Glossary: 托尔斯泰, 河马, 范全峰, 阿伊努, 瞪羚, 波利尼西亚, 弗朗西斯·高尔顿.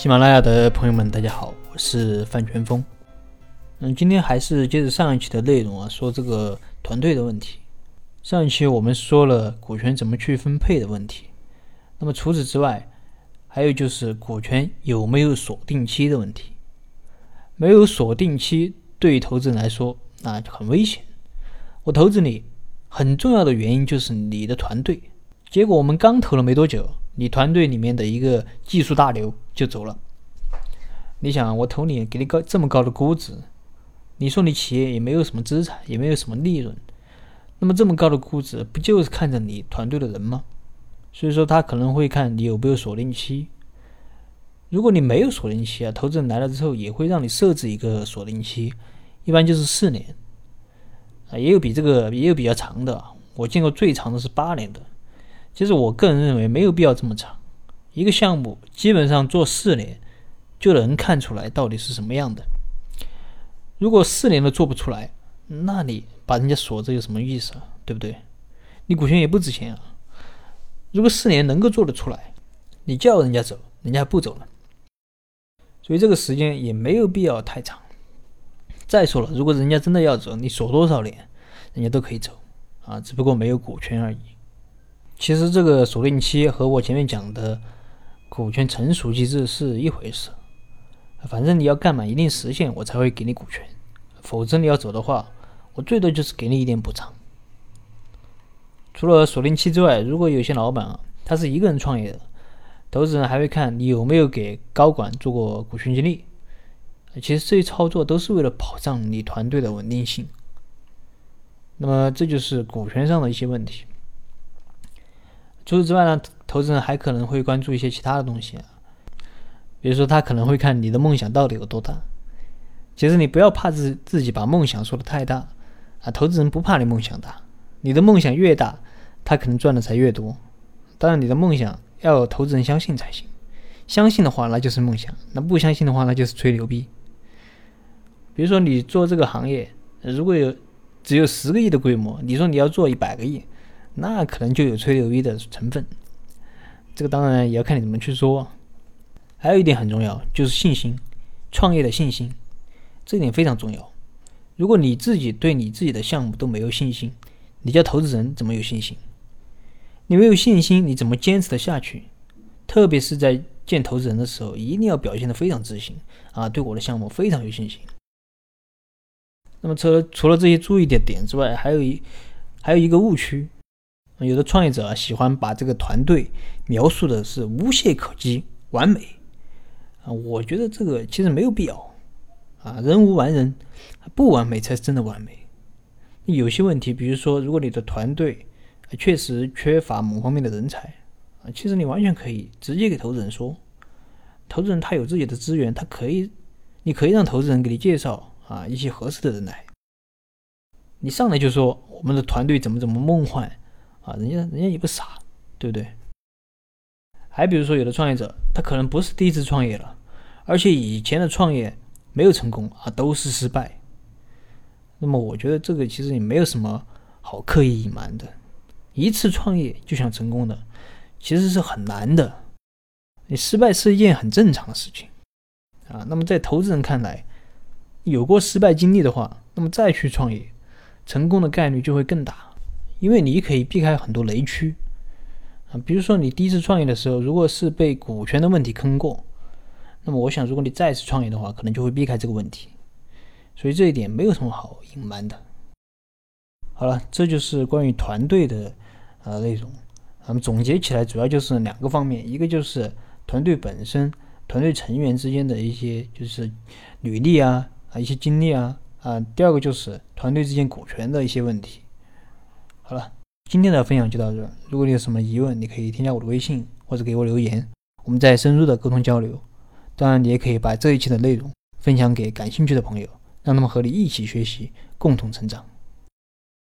喜马拉雅的朋友们，大家好，我是范全峰。今天还是接着上一期的内容说这个团队的问题。上一期我们说了股权怎么去分配的问题，那么除此之外，还有就是股权有没有锁定期的问题。没有锁定期，对于投资人来说，那就很危险。我投资你，很重要的原因就是你的团队。结果我们刚投了没多久，你团队里面的一个技术大牛就走了。你想，我投你，给你这么高的估值，你说你企业也没有什么资产，也没有什么利润，那么这么高的估值，不就是看着你团队的人吗？所以说他可能会看你有没有锁定期。如果你没有锁定期投资人来了之后也会让你设置一个锁定期，一般就是4年，也有比较长的，我见过最长的是8年的。其实我个人认为没有必要这么长，一个项目基本上做4年就能看出来到底是什么样的。如果4年都做不出来，那你把人家锁着有什么意思对不对？你股权也不值钱。如果4年能够做得出来，你叫人家走，人家不走了。所以这个时间也没有必要太长。再说了，如果人家真的要走，你锁多少年人家都可以走，只不过没有股权而已。其实这个锁定期和我前面讲的股权成熟机制是一回事，反正你要干满一定时限我才会给你股权，否则你要走的话，我最多就是给你一点补偿。除了锁定期之外，如果有些老板，他是一个人创业的，投资人还会看你有没有给高管做过股权激励。其实这些操作都是为了保障你团队的稳定性。那么这就是股权上的一些问题。除此之外呢，投资人还可能会关注一些其他的东西，比如说他可能会看你的梦想到底有多大。其实你不要怕自己把梦想说的太大，投资人不怕你梦想大，你的梦想越大他可能赚的才越多。当然你的梦想要投资人相信才行，相信的话那就是梦想，那不相信的话那就是吹牛逼。比如说你做这个行业，如果只有10个亿的规模，你说你要做100个亿，那可能就有吹牛逼的成分。这个当然也要看你怎么去说。还有一点很重要，就是信心，创业的信心，这点非常重要。如果你自己对你自己的项目都没有信心，你叫投资人怎么有信心？你没有信心你怎么坚持得下去？特别是在见投资人的时候，一定要表现得非常自信，对我的项目非常有信心。那么除了这些注意的点之外，还有一个误区，有的创业者，喜欢把这个团队描述的是无懈可击完美，我觉得这个其实没有必要，人无完人，不完美才是真的完美。有些问题，比如说如果你的团队确实缺乏某方面的人才，其实你完全可以直接给投资人说，投资人他有自己的资源，你可以让投资人给你介绍，一些合适的人来。你上来就说我们的团队怎么梦幻，人家也不傻对不对？还比如说有的创业者他可能不是第一次创业了，而且以前的创业没有成功，都是失败。那么我觉得这个其实也没有什么好刻意隐瞒的，一次创业就想成功的其实是很难的，你失败是一件很正常的事情，那么在投资人看来，有过失败经历的话，那么再去创业成功的概率就会更大，因为你可以避开很多雷区，比如说你第一次创业的时候如果是被股权的问题坑过，那么我想如果你再次创业的话可能就会避开这个问题，所以这一点没有什么好隐瞒的。好了，这就是关于团队的内容。我们总结起来主要就是2个方面，一个就是团队本身，团队成员之间的一些就是履历一些经历，第2个就是团队之间股权的一些问题。好了，今天的分享就到这儿。如果你有什么疑问，你可以添加我的微信或者给我留言，我们再深入的沟通交流。当然你也可以把这一期的内容分享给感兴趣的朋友，让他们和你一起学习，共同成长。